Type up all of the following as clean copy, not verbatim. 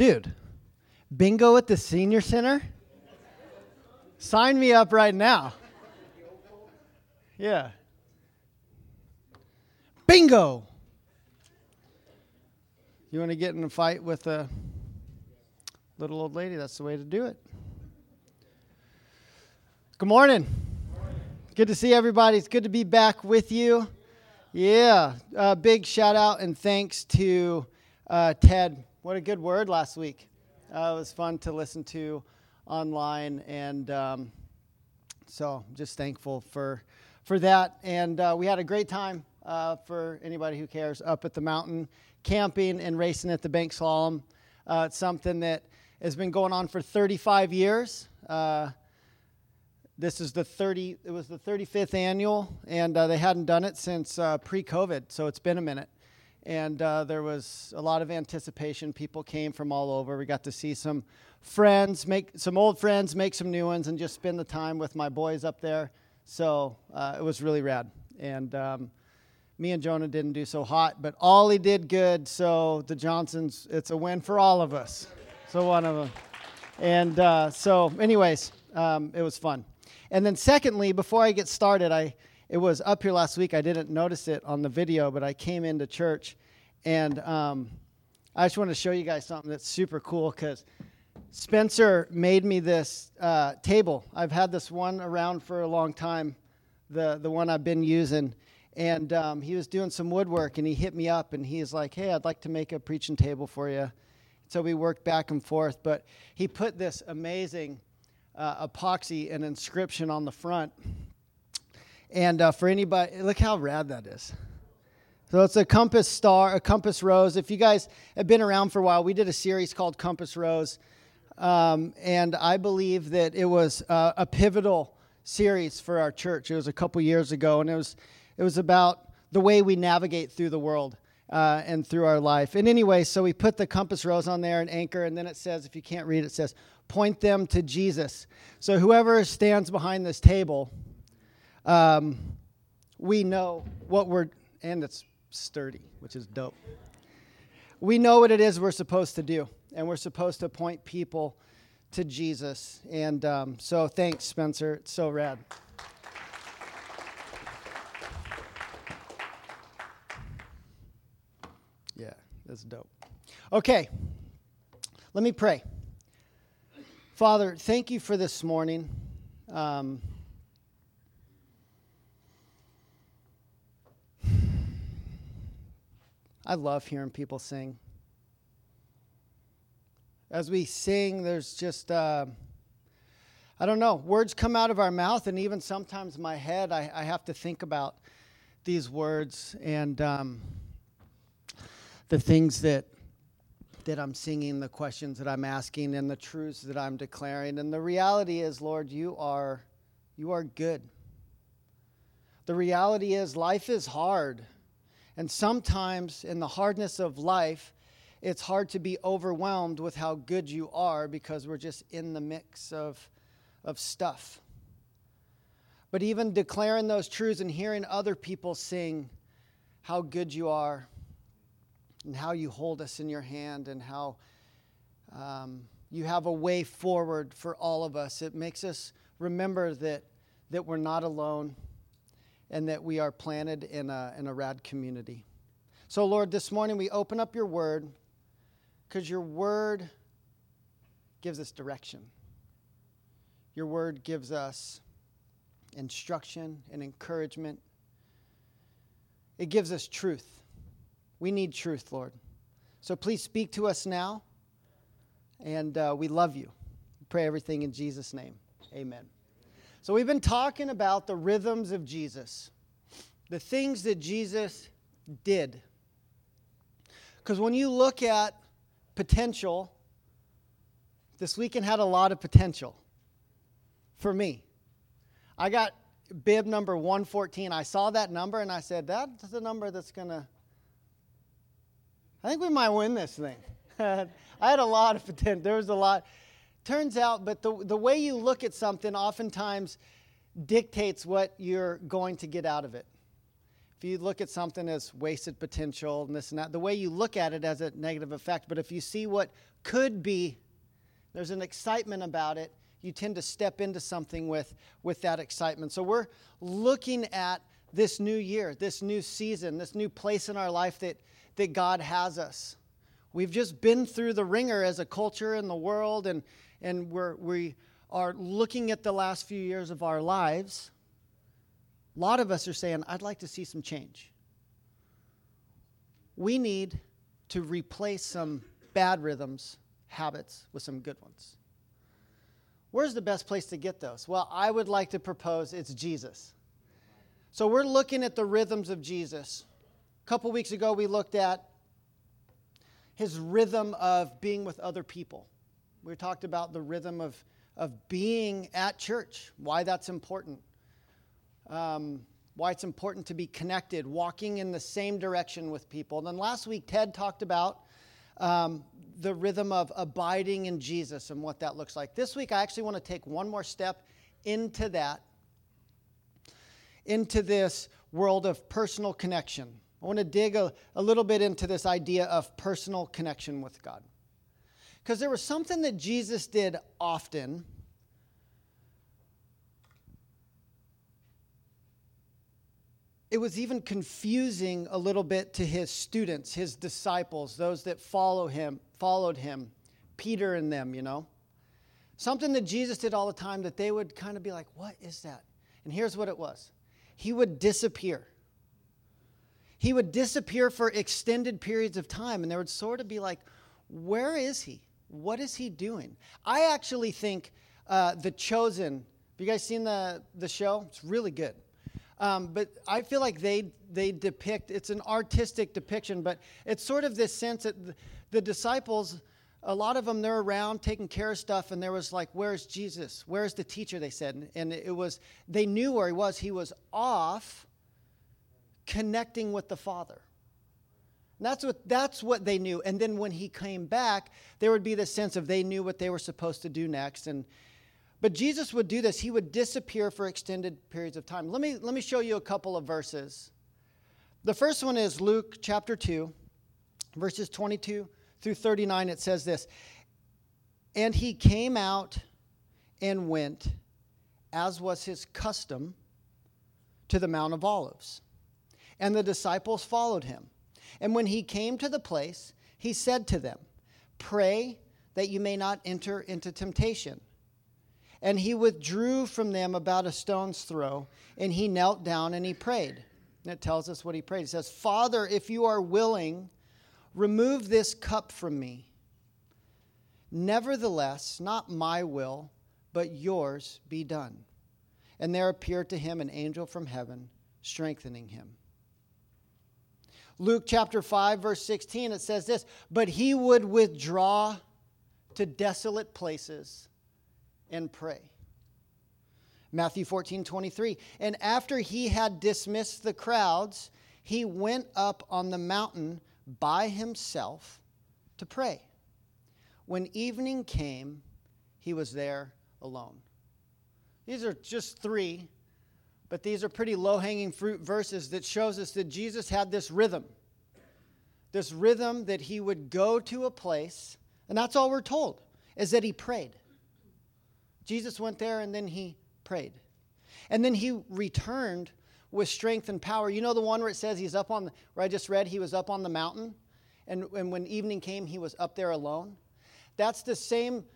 Dude, bingo at the senior center? Sign me up right now. Yeah. Bingo! You want to get in a fight with a little old lady? That's the way to do it. Good morning. Good to see everybody. It's good to be back with you. Yeah. Big shout out and thanks to Ted. What a good word last week. It was fun to listen to online, and so just thankful for that. And we had a great time for anybody who cares up at the mountain, camping and racing at the Bank Slalom. It's something that has been going on for 35 years. This is it was the 35th annual, and they hadn't done it since pre-COVID, so it's been a minute. And there was a lot of anticipation. People came from all over. We got to see some friends, make some old friends, make some new ones, and just spend the time with my boys up there. So it was really rad. And me and Jonah didn't do so hot, but Ollie did good. So the Johnsons, it's a win for all of us. So one of them. And so anyways, it was fun. And then secondly, before I get started, it was up here last week. I didn't notice it on the video, but I came into church, and I just want to show you guys something that's super cool, because Spencer made me this table. I've had this one around for a long time, the one I've been using, and he was doing some woodwork, and he hit me up, and he's like, hey, I'd like to make a preaching table for you. So we worked back and forth, but he put this amazing epoxy and inscription on the front. And for anybody, look how rad that is. So it's a compass star, a compass rose. If you guys have been around for a while, we did a series called Compass Rose. And I believe that it was a pivotal series for our church. It was a couple years ago, and it was about the way we navigate through the world and through our life. And anyway, so we put the compass rose on there and anchor, and then it says, if you can't read, it says, point them to Jesus. So whoever stands behind this table... we know what and it's sturdy, which is dope. We know what it is we're supposed to do, and we're supposed to point people to Jesus. And so thanks, Spencer. It's so rad. Yeah, that's dope. Okay, let me pray. Father, thank you for this morning. I love hearing people sing. As we sing, there's just, I don't know, words come out of our mouth, and even sometimes my head, I have to think about these words and the things that I'm singing, the questions that I'm asking, and the truths that I'm declaring. And the reality is, Lord, you are good. The reality is life is hard. And sometimes in the hardness of life, it's hard to be overwhelmed with how good you are, because we're just in the mix of stuff. But even declaring those truths and hearing other people sing how good you are and how you hold us in your hand and how you have a way forward for all of us, it makes us remember that we're not alone, and that we are planted in a rad community. So, Lord, this morning we open up your word, because your word gives us direction. Your word gives us instruction and encouragement. It gives us truth. We need truth, Lord. So please speak to us now, and we love you. We pray everything in Jesus' name. Amen. So we've been talking about the rhythms of Jesus, the things that Jesus did. Because when you look at potential, this weekend had a lot of potential for me. I got bib number 114. I saw that number and I said, that's the number that's going to, I think we might win this thing. I had a lot of potential. There was a lot. Turns out, but the way you look at something oftentimes dictates what you're going to get out of it. if you look at something as wasted potential and this and that, the way you look at it as a negative effect, but if you see what could be, there's an excitement about it, you tend to step into something with that excitement. So we're looking at this new year, this new season, this new place in our life that God has us. We've just been through the ringer as a culture in the world, and we are looking at the last few years of our lives. A lot of us are saying, I'd like to see some change. We need to replace some bad rhythms, habits, with some good ones. Where's the best place to get those? Well, I would like to propose it's Jesus. So we're looking at the rhythms of Jesus. A couple weeks ago, we looked at his rhythm of being with other people. We talked about the rhythm of being at church, why that's important, why it's important to be connected, walking in the same direction with people. And then last week, Ted talked about the rhythm of abiding in Jesus and what that looks like. This week, I actually want to take one more step into that, into this world of personal connection. I want to dig a little bit into this idea of personal connection with God. Because there was something that Jesus did often . It was even confusing a little bit to his students, his disciples, those that followed him, Peter and them, you know. Something that Jesus did all the time that they would kind of be like, what is that? And here's what it was. He would disappear. He would disappear for extended periods of time, and there would sort of be like, where is he? What is he doing? I actually think The Chosen, have you guys seen the show? It's really good. But I feel like they depict, it's an artistic depiction, but it's sort of this sense that the disciples, a lot of them, they're around taking care of stuff, and there was like, where's Jesus? Where's the teacher, they said. And it was, they knew where he was. He was off connecting with the Father. And that's what they knew. And then when he came back, there would be this sense of they knew what they were supposed to do next, But Jesus would do this. He would disappear for extended periods of time. Let me show you a couple of verses. The first one is Luke chapter 2, verses 22 through 39. It says this, "And he came out and went, as was his custom, to the Mount of Olives. And the disciples followed him. And when he came to the place, he said to them, 'Pray that you may not enter into temptation.' And he withdrew from them about a stone's throw, and he knelt down and he prayed." And it tells us what he prayed. It says, "Father, if you are willing, remove this cup from me. Nevertheless, not my will, but yours be done." And there appeared to him an angel from heaven, strengthening him. Luke chapter 5, verse 16, it says this, "But he would withdraw to desolate places and pray." Matthew 14:23. "And after he had dismissed the crowds, he went up on the mountain by himself to pray. When evening came, he was there alone." These are just three, but these are pretty low-hanging fruit verses that shows us that Jesus had this rhythm that he would go to a place, and that's all we're told, is that he prayed. Jesus went there, and then he prayed. And then he returned with strength and power. You know the one where it says he's up on, where I just read, he was up on the mountain, and when evening came, he was up there alone? That's the same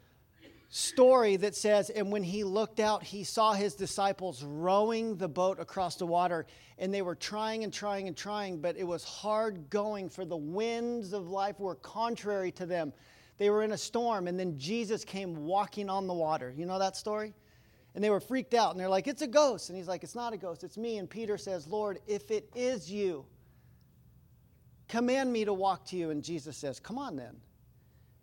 story that says, and when he looked out, he saw his disciples rowing the boat across the water, and they were trying, but it was hard going, for the winds of life were contrary to them. They were in a storm, and then Jesus came walking on the water. You know that story? And they were freaked out, and they're like, "It's a ghost." And he's like, "It's not a ghost, it's me." And Peter says, "Lord, if it is you, command me to walk to you." And Jesus says, "Come on then."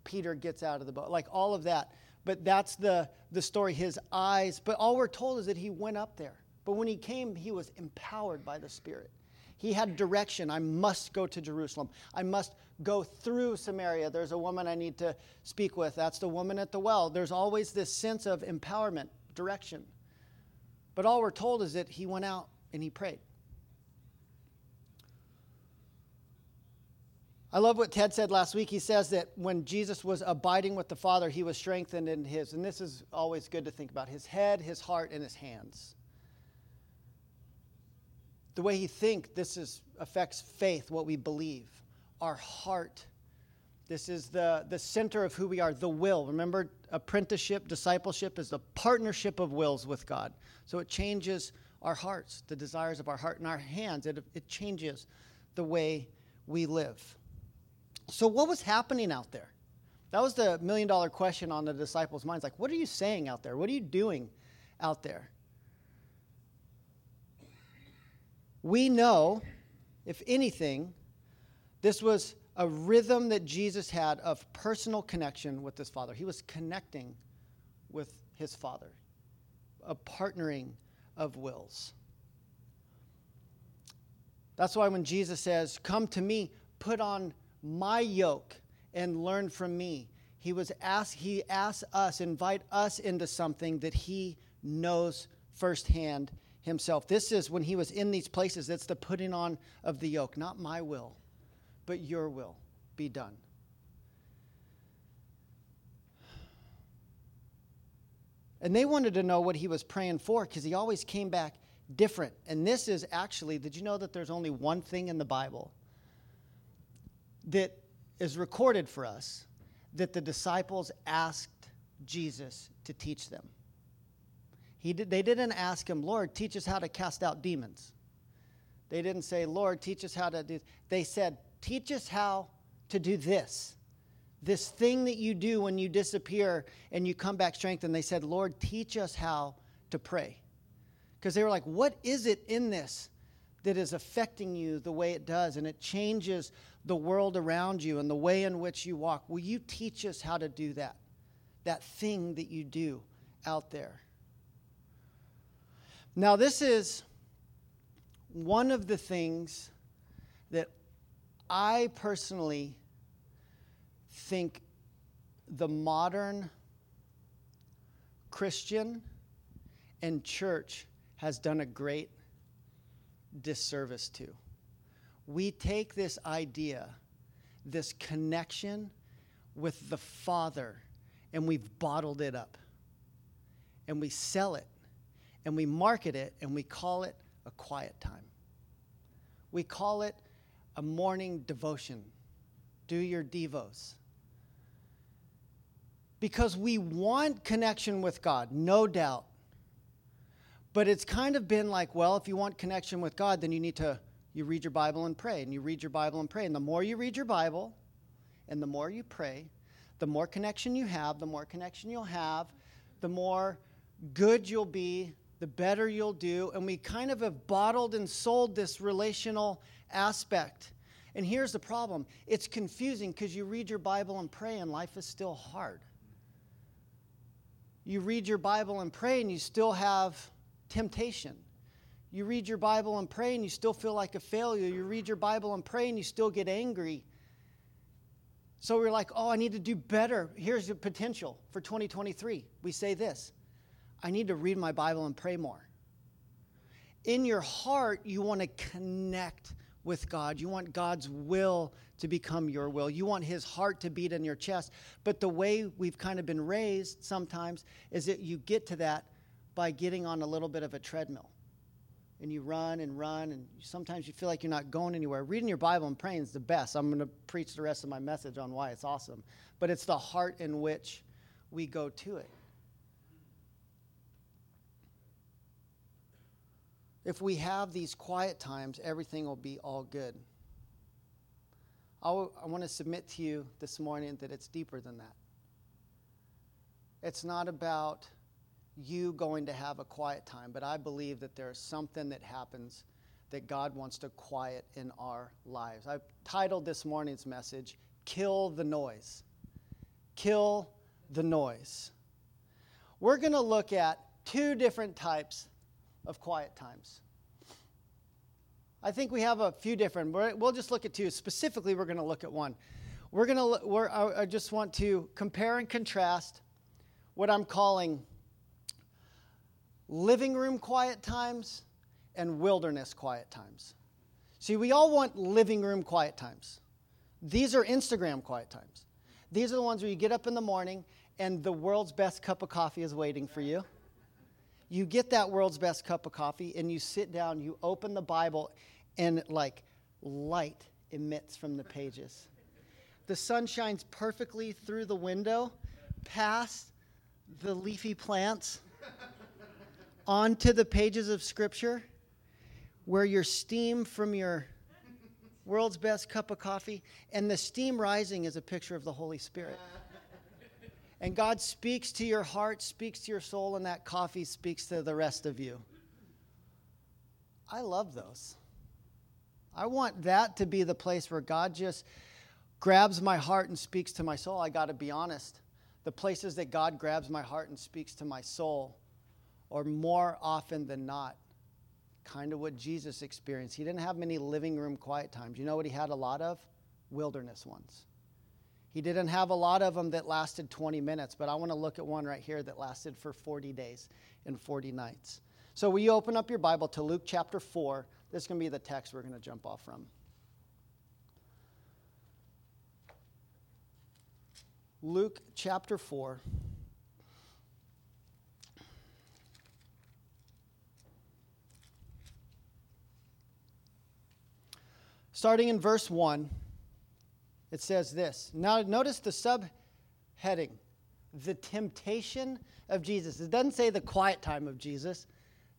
Peter gets out of the boat, like all of that. But that's the story, his eyes. But all we're told is that he went up there. But when he came, he was empowered by the Spirit. He had direction. I must go to Jerusalem. I must go through Samaria. There's a woman I need to speak with. That's the woman at the well. There's always this sense of empowerment, direction. But all we're told is that he went out and he prayed. I love what Ted said last week. He says that when Jesus was abiding with the Father, he was strengthened in his, and this is always good to think about, his head, his heart, and his hands. The way he thinks, affects faith, what we believe, our heart. This is the center of who we are, the will. Remember, apprenticeship, discipleship is the partnership of wills with God. So it changes our hearts, the desires of our heart, and our hands. It changes the way we live. So what was happening out there? That was the million-dollar question on the disciples' minds. Like, what are you saying out there? What are you doing out there? We know, if anything, this was a rhythm that Jesus had of personal connection with his Father. He was connecting with his Father, a partnering of wills. That's why when Jesus says, "Come to me, put on my yoke and learn from me," he asks us, invite us into something that he knows firsthand himself. This is when he was in these places. That's the putting on of the yoke. Not my will, but your will be done. And they wanted to know what he was praying for, because he always came back different. And this is actually, did you know that there's only one thing in the Bible that is recorded for us that the disciples asked Jesus to teach them? They didn't ask him, "Lord, teach us how to cast out demons." They didn't say, "Lord, teach us how to do." They said, "Teach us how to do this. This thing that you do when you disappear and you come back strengthened." They said, "Lord, teach us how to pray." Because they were like, what is it in this that is affecting you the way it does? And it changes the world around you and the way in which you walk. Will you teach us how to do that? That thing that you do out there. Now, this is one of the things that I personally think the modern Christian and church has done a great disservice to. We take this idea, this connection with the Father, and we've bottled it up. And we sell it. And we market it, and we call it a quiet time. We call it a morning devotion. Do your devos. Because we want connection with God, no doubt. But it's kind of been like, well, if you want connection with God, then you read your Bible and pray, and you read your Bible and pray. And the more you read your Bible, and the more you pray, the more connection you have, the more connection you'll have, the more good you'll be, the better you'll do. And we kind of have bottled and sold this relational aspect. And here's the problem. It's confusing because you read your Bible and pray, and life is still hard. You read your Bible and pray, and you still have temptation. You read your Bible and pray, and you still feel like a failure. You read your Bible and pray, and you still get angry. So we're like, oh, I need to do better. Here's the potential for 2023. We say this: I need to read my Bible and pray more. In your heart, you want to connect with God. You want God's will to become your will. You want his heart to beat in your chest. But the way we've kind of been raised sometimes is that you get to that by getting on a little bit of a treadmill. And you run and run, and sometimes you feel like you're not going anywhere. Reading your Bible and praying is the best. I'm going to preach the rest of my message on why it's awesome. But it's the heart in which we go to it. If we have these quiet times, everything will be all good. I want to submit to you this morning that it's deeper than that. It's not about you going to have a quiet time, but I believe that there is something that happens that God wants to quiet in our lives. I titled this morning's message, "Kill the Noise." Kill the noise. We're going to look at two different types of quiet times. I think we have a few different. We'll just look at two. Specifically, we're going to look at one. I just want to compare and contrast what I'm calling living room quiet times and wilderness quiet times. See, we all want living room quiet times. These are Instagram quiet times. These are the ones where you get up in the morning and the world's best cup of coffee is waiting for you. You get that world's best cup of coffee and you sit down, you open the Bible, and like light emits from the pages. The sun shines perfectly through the window, past the leafy plants, onto the pages of Scripture, where your steam from your world's best cup of coffee, and the steam rising is a picture of the Holy Spirit. And God speaks to your heart, speaks to your soul, and that coffee speaks to the rest of you. I love those. I want that to be the place where God just grabs my heart and speaks to my soul. I got to be honest. The places that God grabs my heart and speaks to my soul are more often than not kind of what Jesus experienced. He didn't have many living room quiet times. You know what he had a lot of? Wilderness ones. He didn't have a lot of them that lasted 20 minutes, but I want to look at one right here that lasted for 40 days and 40 nights. So will you open up your Bible to Luke chapter 4? This is going to be the text we're going to jump off from. Luke chapter 4. Starting in verse 1, it says this. Now notice the subheading, the temptation of Jesus. It doesn't say the quiet time of Jesus,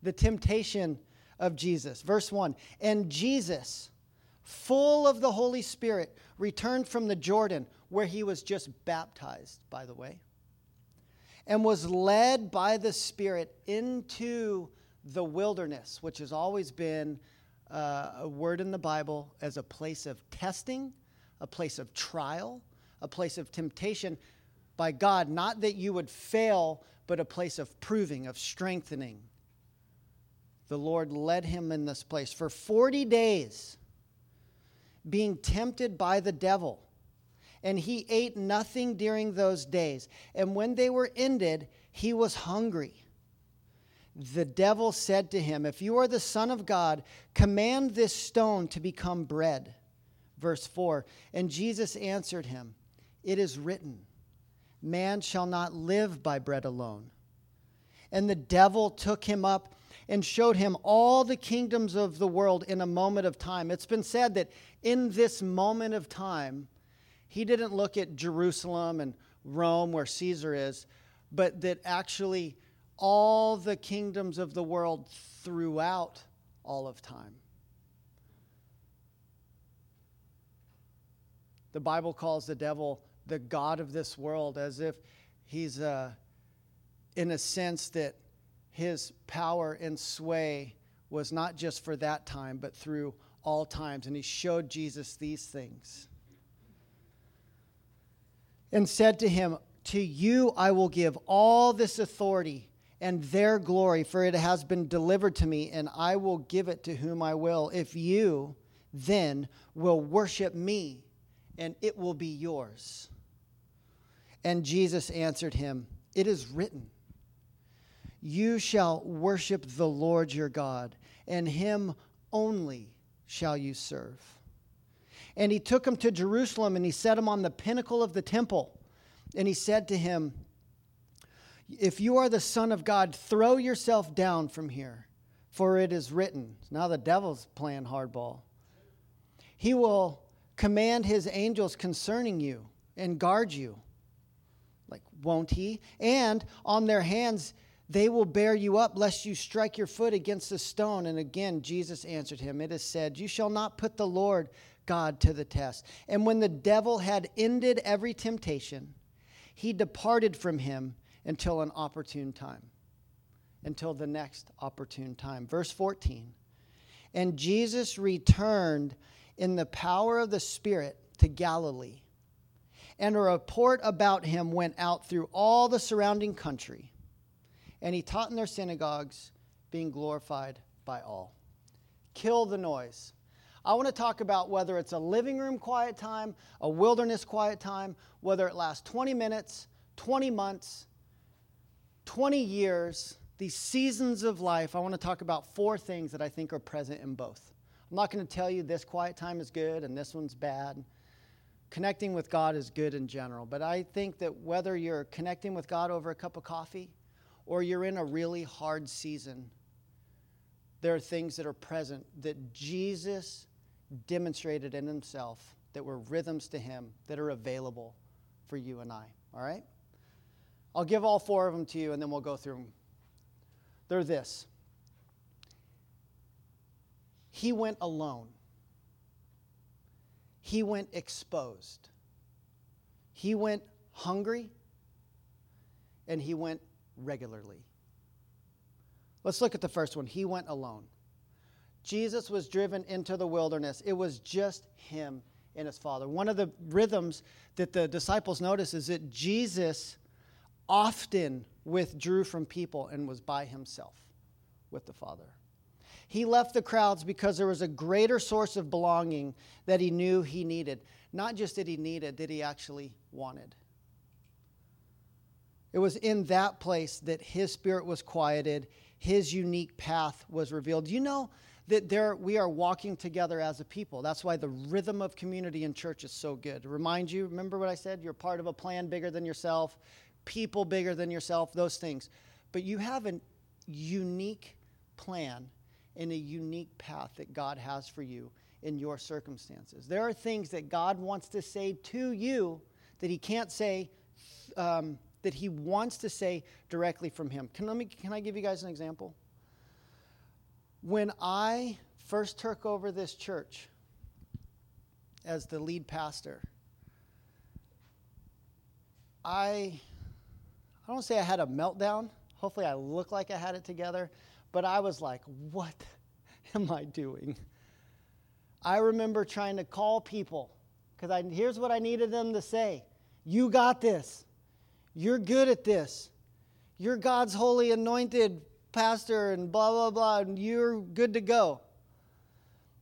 the temptation of Jesus. Verse 1, and Jesus, full of the Holy Spirit, returned from the Jordan, where he was just baptized, by the way, and was led by the Spirit into the wilderness, which has always been a word in the Bible as a place of testing, a place of trial, a place of temptation by God. Not that you would fail, but a place of proving, of strengthening. The Lord led him in this place for 40 days, being tempted by the devil. And he ate nothing during those days. And when they were ended, he was hungry. The devil said to him, if you are the Son of God, command this stone to become bread. Verse 4, and Jesus answered him, it is written, man shall not live by bread alone. And the devil took him up and showed him all the kingdoms of the world in a moment of time. It's been said that in this moment of time, he didn't look at Jerusalem and Rome where Caesar is, but that actually all the kingdoms of the world throughout all of time. The Bible calls the devil the god of this world, as if he's, in a sense that his power and sway was not just for that time, but through all times. And he showed Jesus these things and said to him, to you I will give all this authority and their glory, for it has been delivered to me, and I will give it to whom I will. If you, then, will worship me, and it will be yours. And Jesus answered him, it is written, you shall worship the Lord your God, and him only shall you serve. And he took him to Jerusalem, and he set him on the pinnacle of the temple. And he said to him, if you are the Son of God, throw yourself down from here, for it is written. Now the devil's playing hardball. He will command his angels concerning you and guard you. Like, won't he? And on their hands they will bear you up, lest you strike your foot against a stone. And again, Jesus answered him, it is said, you shall not put the Lord God to the test. And when the devil had ended every temptation, he departed from him until an opportune time, until the next opportune time. Verse 14, and Jesus returned in the power of the Spirit to Galilee, and a report about him went out through all the surrounding country, and he taught in their synagogues, being glorified by all. Kill the noise. I want to talk about whether it's a living room quiet time, a wilderness quiet time, whether it lasts 20 minutes, 20 months, 20 years, these seasons of life. I want to talk about four things that I think are present in both. I'm not going to tell you this quiet time is good and this one's bad. connecting with God is good in general, but I think that whether you're connecting with God over a cup of coffee or you're in a really hard season, there are things that are present that Jesus demonstrated in himself that were rhythms to him that are available for you and I, all right? I'll give all four of them to you, and then we'll go through them. They're this. He went alone. He went exposed. He went hungry, and he went regularly. Let's look at the first one. He went alone. Jesus was driven into the wilderness. It was just him and his Father. One of the rhythms that the disciples noticed is that Jesus often withdrew from people and was by himself with the Father. He left the crowds because there was a greater source of belonging that he knew he needed. Not just that he needed, that he actually wanted. It was in that place that his spirit was quieted. His unique path was revealed. You know that we are walking together as a people. That's why the rhythm of community in church is so good. Remind you, remember what I said? You're part of a plan bigger than yourself, people bigger than yourself, those things. But you have a unique plan and a unique path that God has for you in your circumstances. There are things that God wants to say to you that he can't say that he wants to say directly from him. Can I give you guys an example? When I first took over this church as the lead pastor, I don't say I had a meltdown. Hopefully I look like I had it together, but I was like, what am I doing? I remember trying to call people because here's what I needed them to say. You got this. You're good at this. You're God's holy anointed pastor and blah, blah, blah, and you're good to go.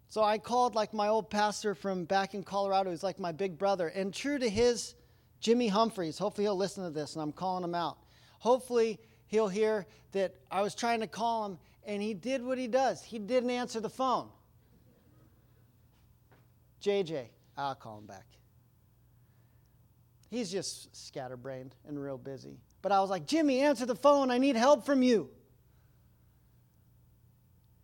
So I called like my old pastor from back in Colorado. He's like my big brother. And true to his, Jimmy Humphries, hopefully he'll listen to this, and I'm calling him out. Hopefully he'll hear that I was trying to call him, and he did what he does. He didn't answer the phone. JJ, I'll call him back. He's just scatterbrained and real busy. But I was like, Jimmy, answer the phone. I need help from you.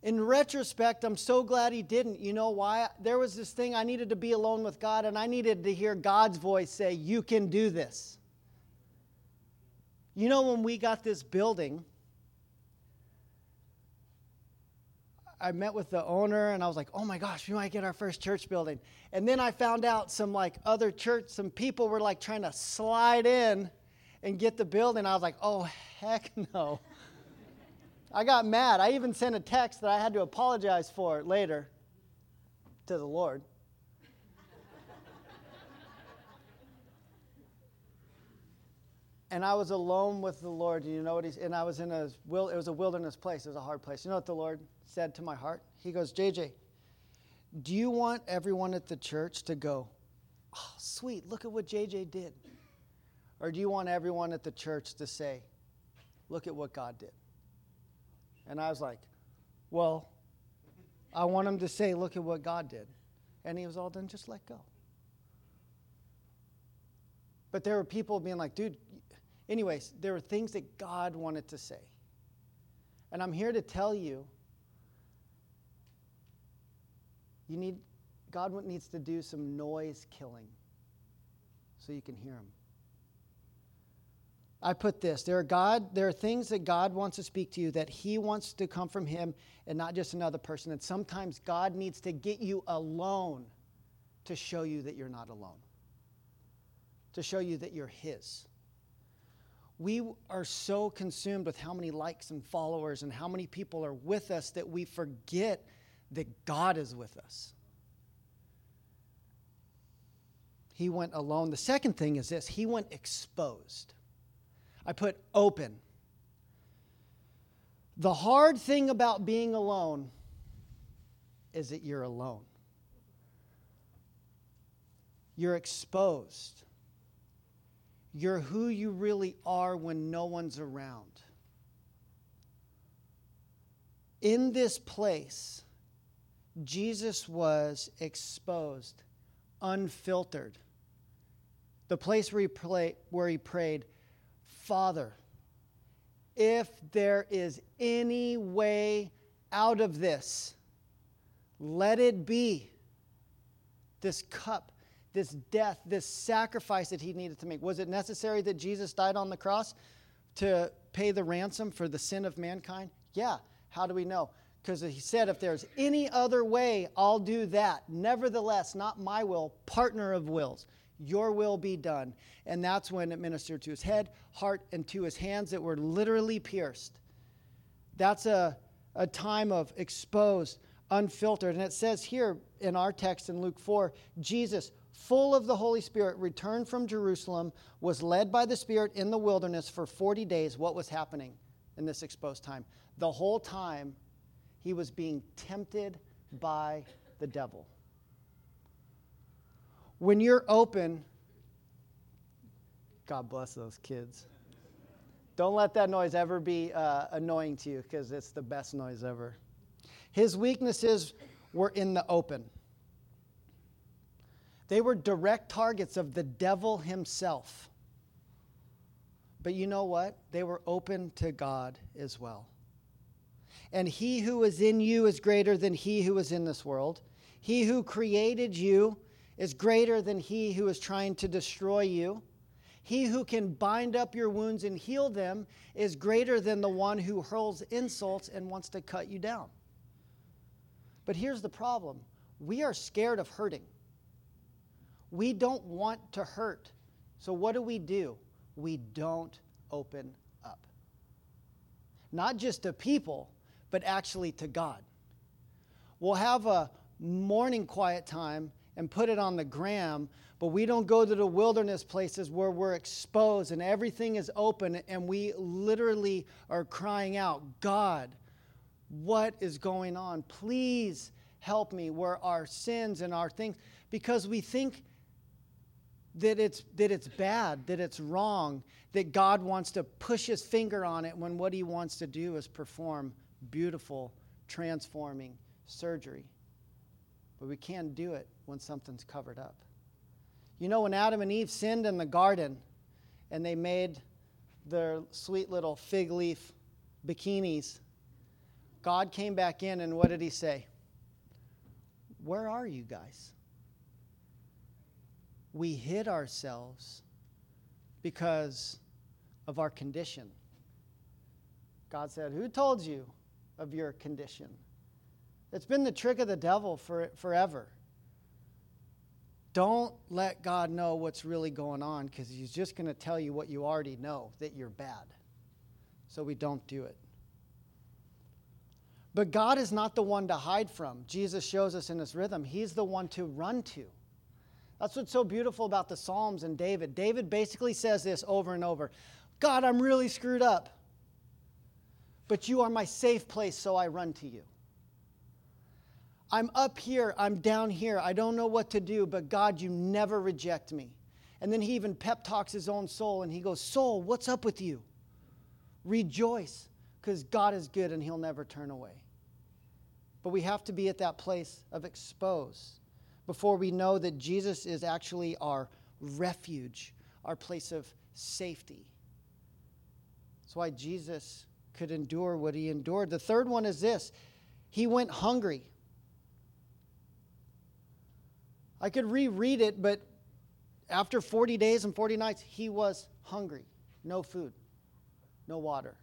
In retrospect, I'm so glad he didn't. You know why? There was this thing I needed to be alone with God, and I needed to hear God's voice say, you can do this. You know, when we got this building, I met with the owner, and I was like, oh, my gosh, we might get our first church building. And then I found out some, other church, some people were, trying to slide in and get the building. I was like, oh, heck no. I got mad. I even sent a text that I had to apologize for later to the Lord. And I was alone with the Lord. You know what I was in it was a wilderness place. It was a hard place. You know what the Lord said to my heart? He goes, JJ, do you want everyone at the church to go, oh, sweet, look at what JJ did? Or do you want everyone at the church to say, look at what God did? And I was like, well, I want him to say, look at what God did. And he was all done, just let go. But there were people being like, dude, anyways, there were things that God wanted to say. And I'm here to tell you, God needs to do some noise killing so you can hear him. I put this, there are things that God wants to speak to you that he wants to come from him and not just another person. And sometimes God needs to get you alone to show you that you're not alone, to show you that you're his. We are so consumed with how many likes and followers and how many people are with us that we forget that God is with us. He went alone. The second thing is this, he went exposed. I put open. The hard thing about being alone is that you're alone. You're exposed. You're who you really are when no one's around. In this place, Jesus was exposed, unfiltered, the place where he prayed, Father, if there is any way out of this, let it be. This cup, this death, this sacrifice that he needed to make. Was it necessary that Jesus died on the cross to pay the ransom for the sin of mankind? Yeah. How do we know? Because he said, if there's any other way, I'll do that. Nevertheless, not my will, partner of wills. Your will be done. And that's when it ministered to his head, heart, and to his hands that were literally pierced. That's a time of exposed, unfiltered. And it says here in our text in Luke 4, Jesus, full of the Holy Spirit, returned from Jerusalem, was led by the Spirit in the wilderness for 40 days. What was happening in this exposed time? The whole time he was being tempted by the devil. When you're open, God bless those kids. Don't let that noise ever be annoying to you, because it's the best noise ever. His weaknesses were in the open. They were direct targets of the devil himself. But you know what? They were open to God as well. And he who is in you is greater than he who is in this world. He who created you is greater than he who is trying to destroy you. He who can bind up your wounds and heal them is greater than the one who hurls insults and wants to cut you down. But here's the problem. We are scared of hurting. We don't want to hurt. So what do? We don't open up. Not just to people, but actually to God. We'll have a morning quiet time and put it on the gram, but we don't go to the wilderness places where we're exposed and everything is open, and we literally are crying out, God, what is going on? Please help me, where our sins and our things, because we think that it's bad, that it's wrong, that God wants to push his finger on it, when what he wants to do is perform beautiful, transforming surgery. But we can't do it when something's covered up. You know, when Adam and Eve sinned in the garden and they made their sweet little fig leaf bikinis, God came back in, and what did he say? Where are you guys? We hid ourselves because of our condition. God said, who told you of your condition? It's been the trick of the devil forever. Don't let God know what's really going on, because he's just going to tell you what you already know, that you're bad. So we don't do it. But God is not the one to hide from. Jesus shows us in this rhythm. He's the one to run to. That's what's so beautiful about the Psalms and David. David basically says this over and over. God, I'm really screwed up. But you are my safe place, so I run to you. I'm up here, I'm down here, I don't know what to do, but God, you never reject me. And then he even pep talks his own soul, and he goes, soul, what's up with you? Rejoice, because God is good and he'll never turn away. But we have to be at that place of expose before we know that Jesus is actually our refuge, our place of safety. That's why Jesus could endure what he endured. The third one is this. He went hungry. I could reread it, but after 40 days and 40 nights, he was hungry. No food, no water.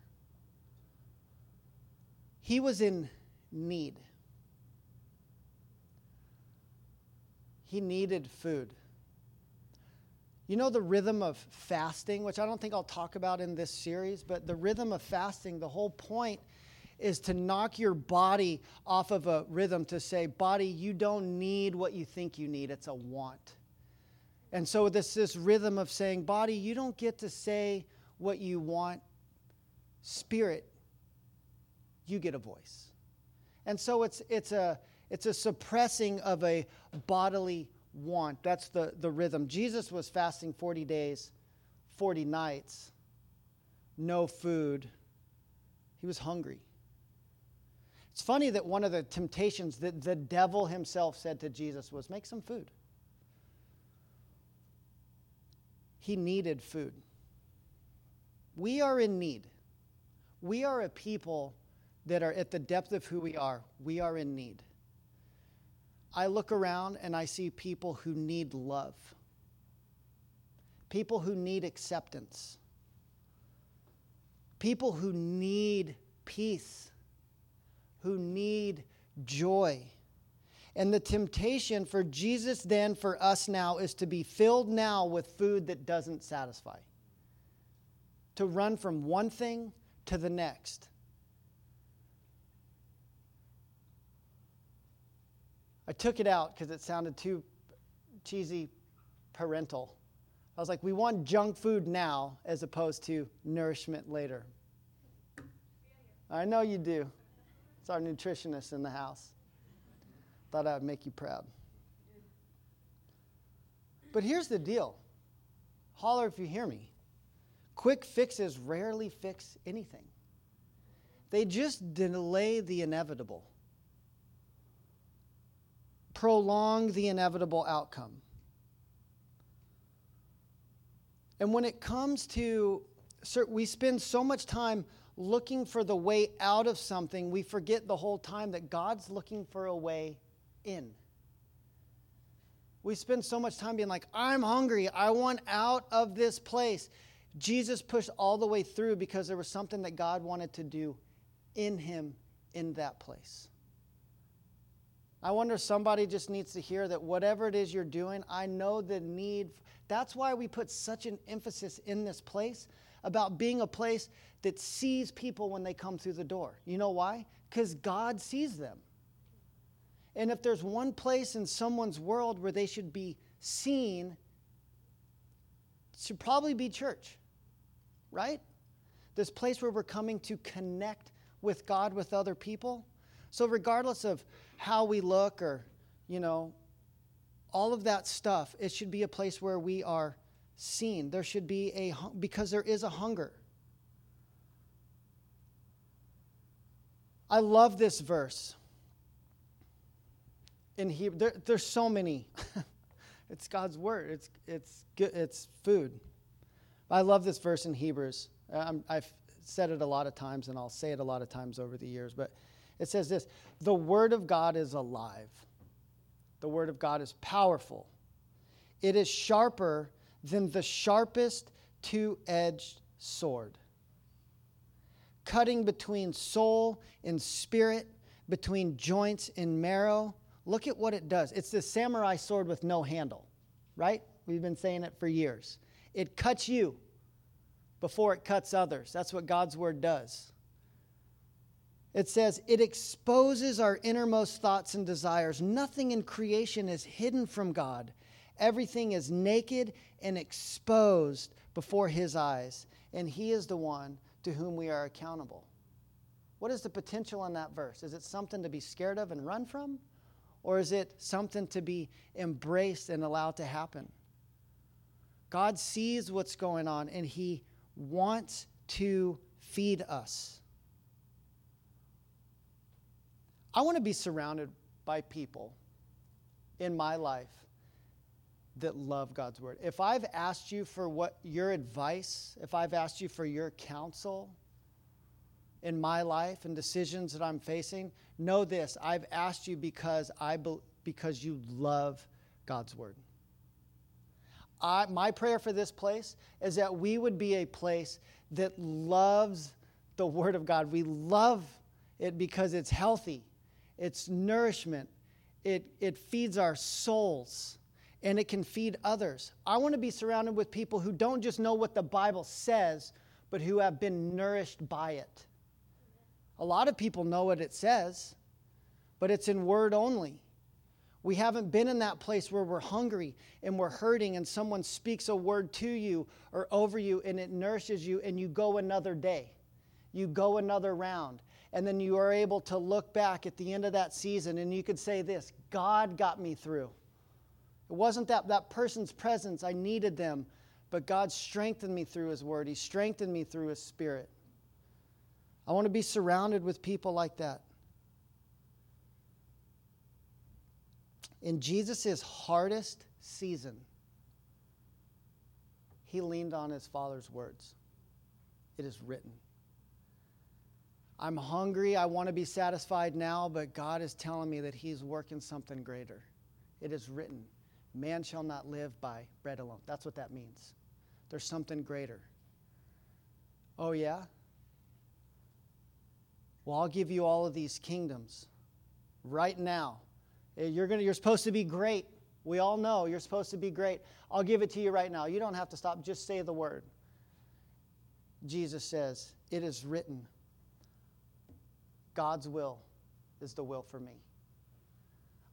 He was in need. He needed food. You know the rhythm of fasting, which I don't think I'll talk about in this series, but the rhythm of fasting, the whole point is to knock your body off of a rhythm, to say, body, you don't need what you think you need. It's a want. And so this rhythm of saying, body, you don't get to say what you want. Spirit, you get a voice. And so it's a suppressing of a bodily want. That's the rhythm. Jesus was fasting 40 days, 40 nights, no food. He was hungry. It's funny that one of the temptations that the devil himself said to Jesus was, make some food. He needed food. We are in need. We are a people that are at the depth of who we are. We are in need. I look around and I see people who need love. People who need acceptance. People who need peace. Who need joy. And the temptation for Jesus then, for us now, is to be filled now with food that doesn't satisfy. To run from one thing to the next. I took it out because it sounded too cheesy, parental. I was like, we want junk food now as opposed to nourishment later. I know you do. It's our nutritionist in the house. Thought I would make you proud. But here's the deal. Holler if you hear me. Quick fixes rarely fix anything. They just delay the inevitable. Prolong the inevitable outcome. And when it comes to, we spend so much time looking for the way out of something, we forget the whole time that God's looking for a way in. We spend so much time being like, I'm hungry. I want out of this place. Jesus pushed all the way through because there was something that God wanted to do in him in that place. I wonder if somebody just needs to hear that whatever it is you're doing, I know the need. That's why we put such an emphasis in this place about being a place that sees people when they come through the door. You know why? Because God sees them. And if there's one place in someone's world where they should be seen, it should probably be church, right? This place where we're coming to connect with God, with other people. So regardless of how we look or, you know, all of that stuff, it should be a place where we are seen. There should be because there is a hunger. I love this verse. In Hebrew, there's so many. It's God's word. It's good. It's food. I love this verse in Hebrews. I've said it a lot of times, and I'll say it a lot of times over the years, but it says this: the word of God is alive. The word of God is powerful. It is sharper than the sharpest two-edged sword, cutting between soul and spirit, between joints and marrow. Look at what it does. It's the samurai sword with no handle, right? We've been saying it for years. It cuts you before it cuts others. That's what God's word does. It says, it exposes our innermost thoughts and desires. Nothing in creation is hidden from God. Everything is naked and exposed before his eyes, and he is the one to whom we are accountable. What is the potential in that verse? Is it something to be scared of and run from? Or is it something to be embraced and allowed to happen? God sees what's going on, and he wants to feed us. I want to be surrounded by people in my life that love God's word. If I've asked you for your advice, if I've asked you for your counsel in my life and decisions that I'm facing, know this: I've asked you because you love God's word. My prayer for this place is that we would be a place that loves the word of God. We love it because it's healthy. It's nourishment. It feeds our souls, and it can feed others. I want to be surrounded with people who don't just know what the Bible says, but who have been nourished by it. A lot of people know what it says, but it's in word only. We haven't been in that place where we're hungry and we're hurting and someone speaks a word to you or over you and it nourishes you, and you go another day. You go another round. And then you are able to look back at the end of that season and you could say this: God got me through. It wasn't that person's presence. I needed them, but God strengthened me through his word. He strengthened me through his spirit. I want to be surrounded with people like that. In Jesus' hardest season, he leaned on his father's words. It is written. I'm hungry. I want to be satisfied now, but God is telling me that he's working something greater. It is written. Man shall not live by bread alone. That's what that means. There's something greater. Oh, yeah? Well, I'll give you all of these kingdoms right now. You're supposed to be great. We all know you're supposed to be great. I'll give it to you right now. You don't have to stop. Just say the word. Jesus says, it is written. God's will is the will for me.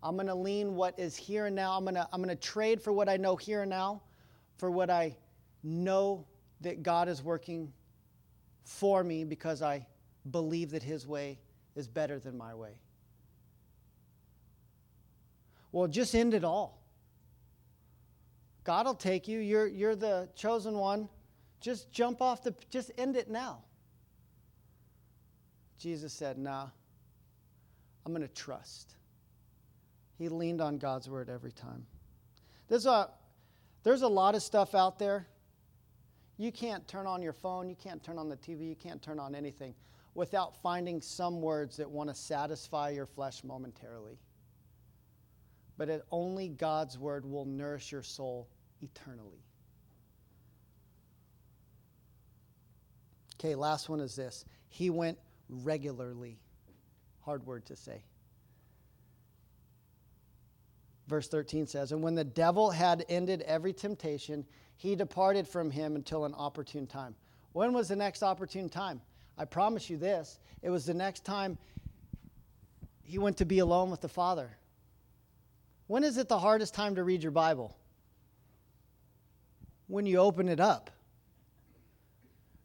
I'm going to lean what is here and now. I'm going to trade for what I know here and now for what I know that God is working for me because I believe that his way is better than my way. Well, just end it all. God will take you. You're the chosen one. Just jump off the, just end it now. Jesus said, nah, I'm going to trust. He leaned on God's word every time. There's a lot of stuff out there. You can't turn on your phone. You can't turn on the TV. You can't turn on anything without finding some words that want to satisfy your flesh momentarily. But only God's word will nourish your soul eternally. Okay, last one is this. He went regularly. Hard word to say. Verse 13 says, and when the devil had ended every temptation, he departed from him until an opportune time. When was the next opportune time? I promise you this. It was the next time he went to be alone with the Father. When is it the hardest time to read your Bible? When you open it up.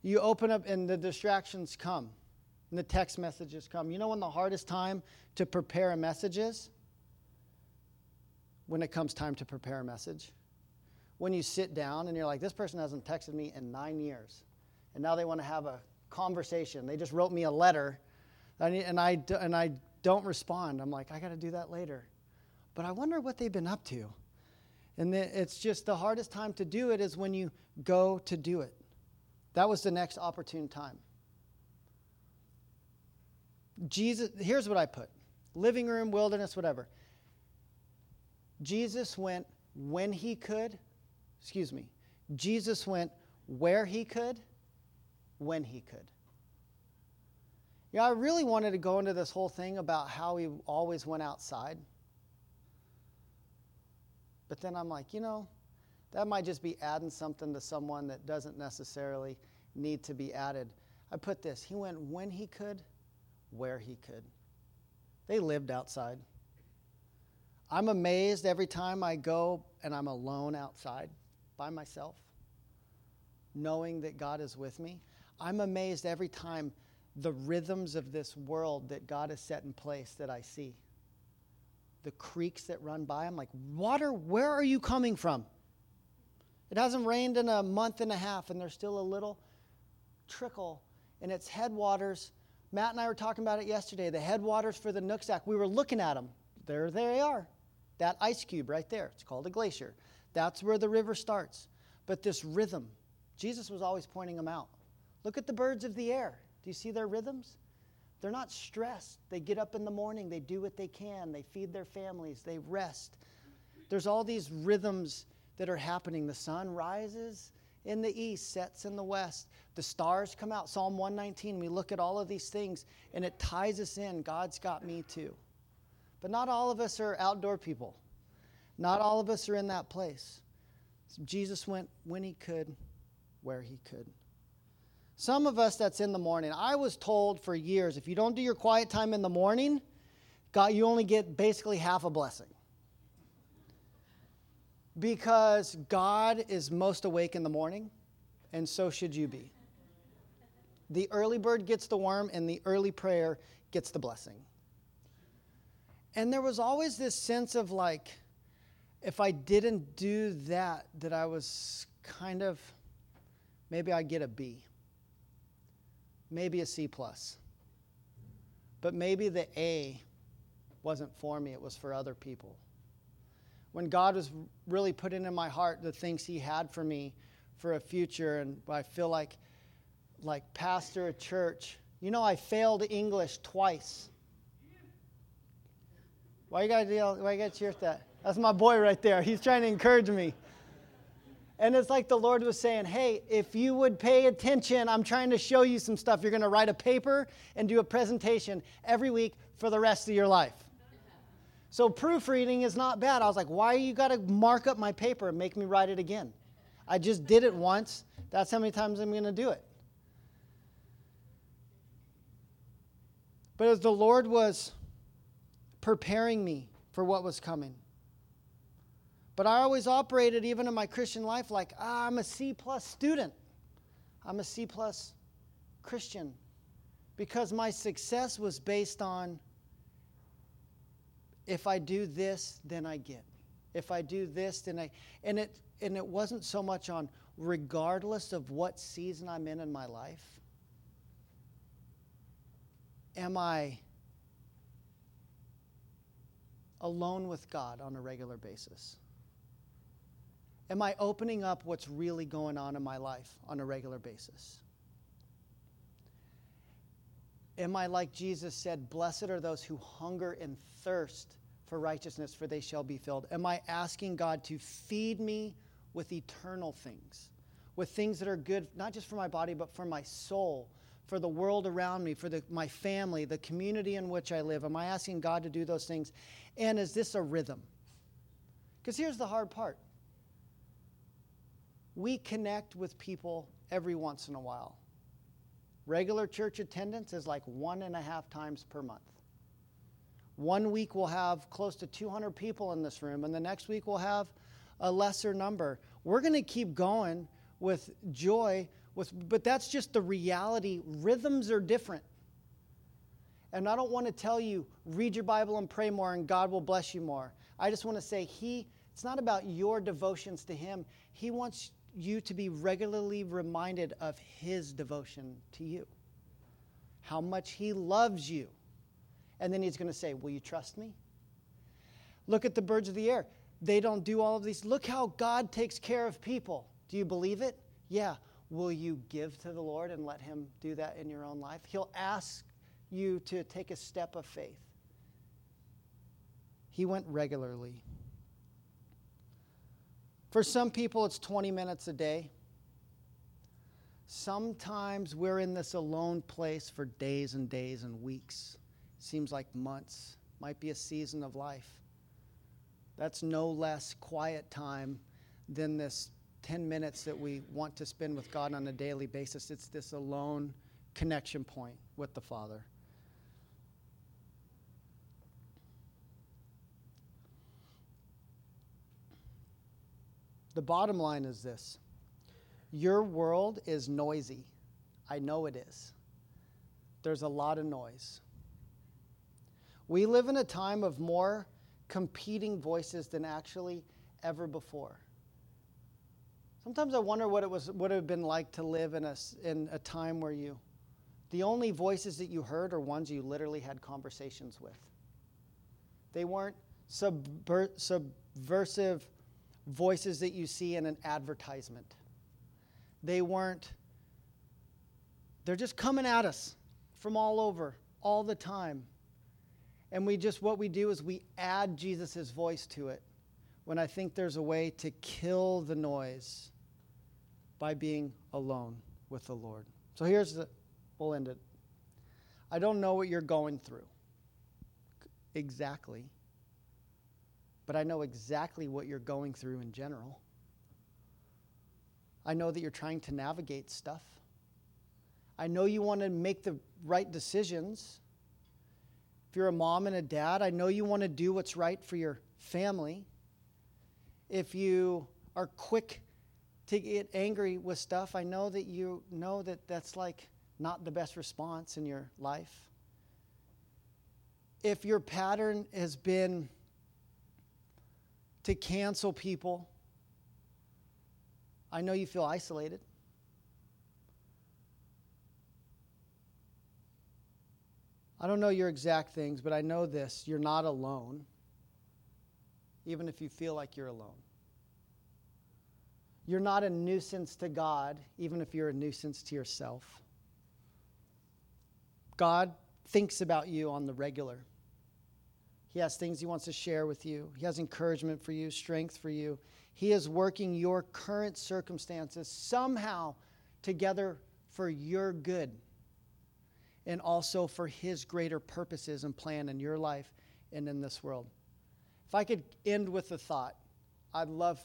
You open up and the distractions come. And the text messages come. You know when the hardest time to prepare a message is? When it comes time to prepare a message. When you sit down and you're like, this person hasn't texted me in 9 years. And now they want to have a conversation. They just wrote me a letter and I don't respond. I'm like, I got to do that later. But I wonder what they've been up to. And it's just the hardest time to do it is when you go to do it. That was the next opportune time. Jesus, here's what I put. Living room, wilderness, whatever. Jesus went when he could. Excuse me. Jesus went where he could, when he could. Yeah, I really wanted to go into this whole thing about how he always went outside. But then I'm like, that might just be adding something to someone that doesn't necessarily need to be added. I put this. He went when he could, where he could. They lived outside. I'm amazed every time I go and I'm alone outside by myself, knowing that God is with me. I'm amazed every time the rhythms of this world that God has set in place that I see. The creeks that run by, I'm like, water, where are you coming from? It hasn't rained in a month and a half, and there's still a little trickle, and it's headwaters. Matt and I were talking about it yesterday, the headwaters for the Nooksack. We were looking at them. There they are. That ice cube right there. It's called a glacier. That's where the river starts. But this rhythm, Jesus was always pointing them out. Look at the birds of the air. Do you see their rhythms? They're not stressed. They get up in the morning. They do what they can. They feed their families. They rest. There's all these rhythms that are happening. The sun rises in the east, sets in the west. The stars come out. Psalm 119, we look at all of these things, and it ties us in. God's got me too. But not all of us are outdoor people. Not all of us are in that place. Jesus went when he could, where he could. Some of us, that's in the morning. I was told for years, if you don't do your quiet time in the morning, God, you only get basically half a blessing. Because God is most awake in the morning, and so should you be. The early bird gets the worm, and the early prayer gets the blessing. And there was always this sense of like, if I didn't do that I was kind of, maybe I get a B. Maybe a C plus. But maybe the A wasn't for me. It was for other people. When God was really putting in my heart the things he had for me for a future, and I feel like pastor a church. You know, I failed English twice. Why you gotta cheer at that? That's my boy right there. He's trying to encourage me. And it's like the Lord was saying, hey, if you would pay attention, I'm trying to show you some stuff. You're going to write a paper and do a presentation every week for the rest of your life. So proofreading is not bad. I was like, why you got to mark up my paper and make me write it again? I just did it once. That's how many times I'm going to do it. But as the Lord was preparing me for what was coming. But I always operated, even in my Christian life, like, I'm a C+ student. I'm a C+ Christian. Because my success was based on, if I do this, then I get. If I do this, then I... And it wasn't so much on, regardless of what season I'm in my life, am I alone with God on a regular basis? Am I opening up what's really going on in my life on a regular basis? Am I, like Jesus said, blessed are those who hunger and thirst for righteousness, for they shall be filled? Am I asking God to feed me with eternal things, with things that are good, not just for my body, but for my soul, for the world around me, for my family, the community in which I live? Am I asking God to do those things? And is this a rhythm? Because here's the hard part. We connect with people every once in a while. Regular church attendance is like 1.5 times per month. One week we'll have close to 200 people in this room, and the next week we'll have a lesser number. We're going to keep going with joy, but that's just the reality. Rhythms are different. And I don't want to tell you, read your Bible and pray more and God will bless you more. I just want to say, it's not about your devotions to Him. He wants you to be regularly reminded of His devotion to you, how much He loves you. And then He's going to say, will you trust me? Look at the birds of the air. They don't do all of these. Look how God takes care of people. Do you believe it? Yeah. Will you give to the Lord and let Him do that in your own life? He'll ask you to take a step of faith. He went regularly. For some people, it's 20 minutes a day. Sometimes we're in this alone place for days and days and weeks. Seems like months. Might be a season of life. That's no less quiet time than this 10 minutes that we want to spend with God on a daily basis. It's this alone connection point with the Father. The bottom line is this. Your world is noisy. I know it is. There's a lot of noise. We live in a time of more competing voices than actually ever before. Sometimes I wonder what it would have been like to live in a time where the only voices that you heard are ones you literally had conversations with. They weren't subversive voices that you see in an advertisement. They're just coming at us from all over, all the time. And what we do is we add Jesus' voice to it, when I think there's a way to kill the noise by being alone with the Lord. So we'll end it. I don't know what you're going through exactly, but I know exactly what you're going through in general. I know that you're trying to navigate stuff. I know you want to make the right decisions. If you're a mom and a dad, I know you want to do what's right for your family. If you are quick to get angry with stuff, I know that you know that that's like not the best response in your life. If your pattern has been to cancel people, I know you feel isolated. I don't know your exact things, but I know this. You're not alone, even if you feel like you're alone. You're not a nuisance to God, even if you're a nuisance to yourself. God thinks about you on the regular. He has things he wants to share with you. He has encouragement for you, strength for you. He is working your current circumstances somehow together for your good and also for his greater purposes and plan in your life and in this world. If I could end with a thought, I'd love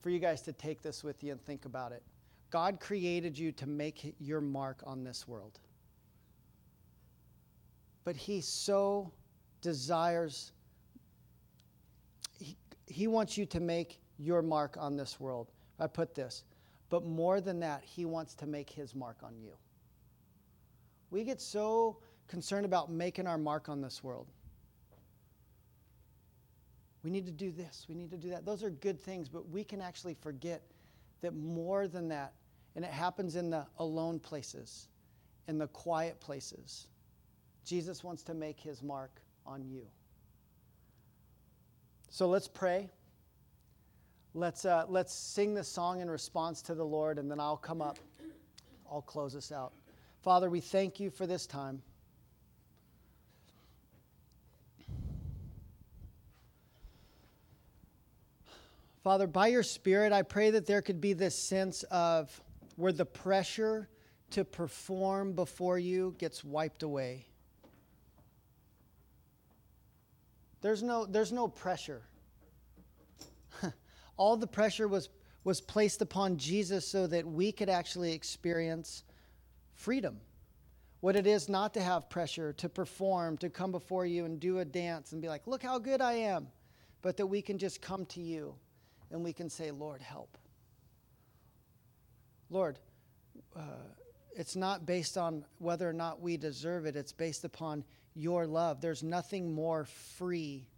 for you guys to take this with you and think about it. God created you to make your mark on this world. But he so desires, he wants you to make your mark on this world. I put this, but more than that, he wants to make his mark on you. We get so concerned about making our mark on this world. We need to do this. We need to do that. Those are good things, but we can actually forget that more than that, and it happens in the alone places, in the quiet places. Jesus wants to make his mark on you. So let's pray. Let's sing this song in response to the Lord, and then I'll come up. I'll close us out. Father, we thank you for this time. Father, by your Spirit, I pray that there could be this sense of where the pressure to perform before you gets wiped away. There's no pressure. All the pressure was placed upon Jesus so that we could actually experience freedom. What it is not to have pressure, to perform, to come before you and do a dance and be like, look how good I am, but that we can just come to you. And we can say, Lord, help. Lord, it's not based on whether or not we deserve it. It's based upon your love. There's nothing more free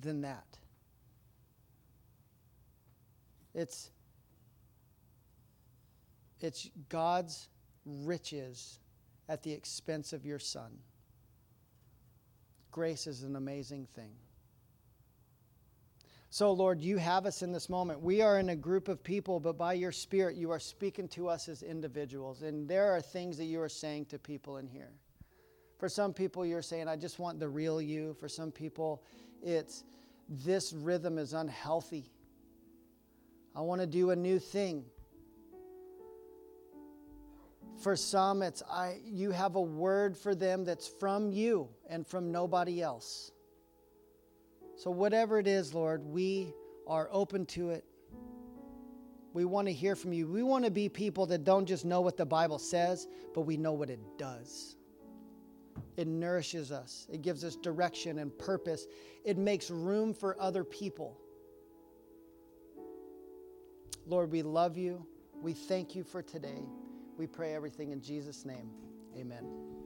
than that. It's God's riches at the expense of your Son. Grace is an amazing thing. So, Lord, you have us in this moment. We are in a group of people, but by your Spirit, you are speaking to us as individuals. And there are things that you are saying to people in here. For some people, you're saying, I just want the real you. For some people, it's this rhythm is unhealthy. I want to do a new thing. For some, it's you have a word for them that's from you and from nobody else. So whatever it is, Lord, we are open to it. We want to hear from you. We want to be people that don't just know what the Bible says, but we know what it does. It nourishes us. It gives us direction and purpose. It makes room for other people. Lord, we love you. We thank you for today. We pray everything in Jesus' name. Amen.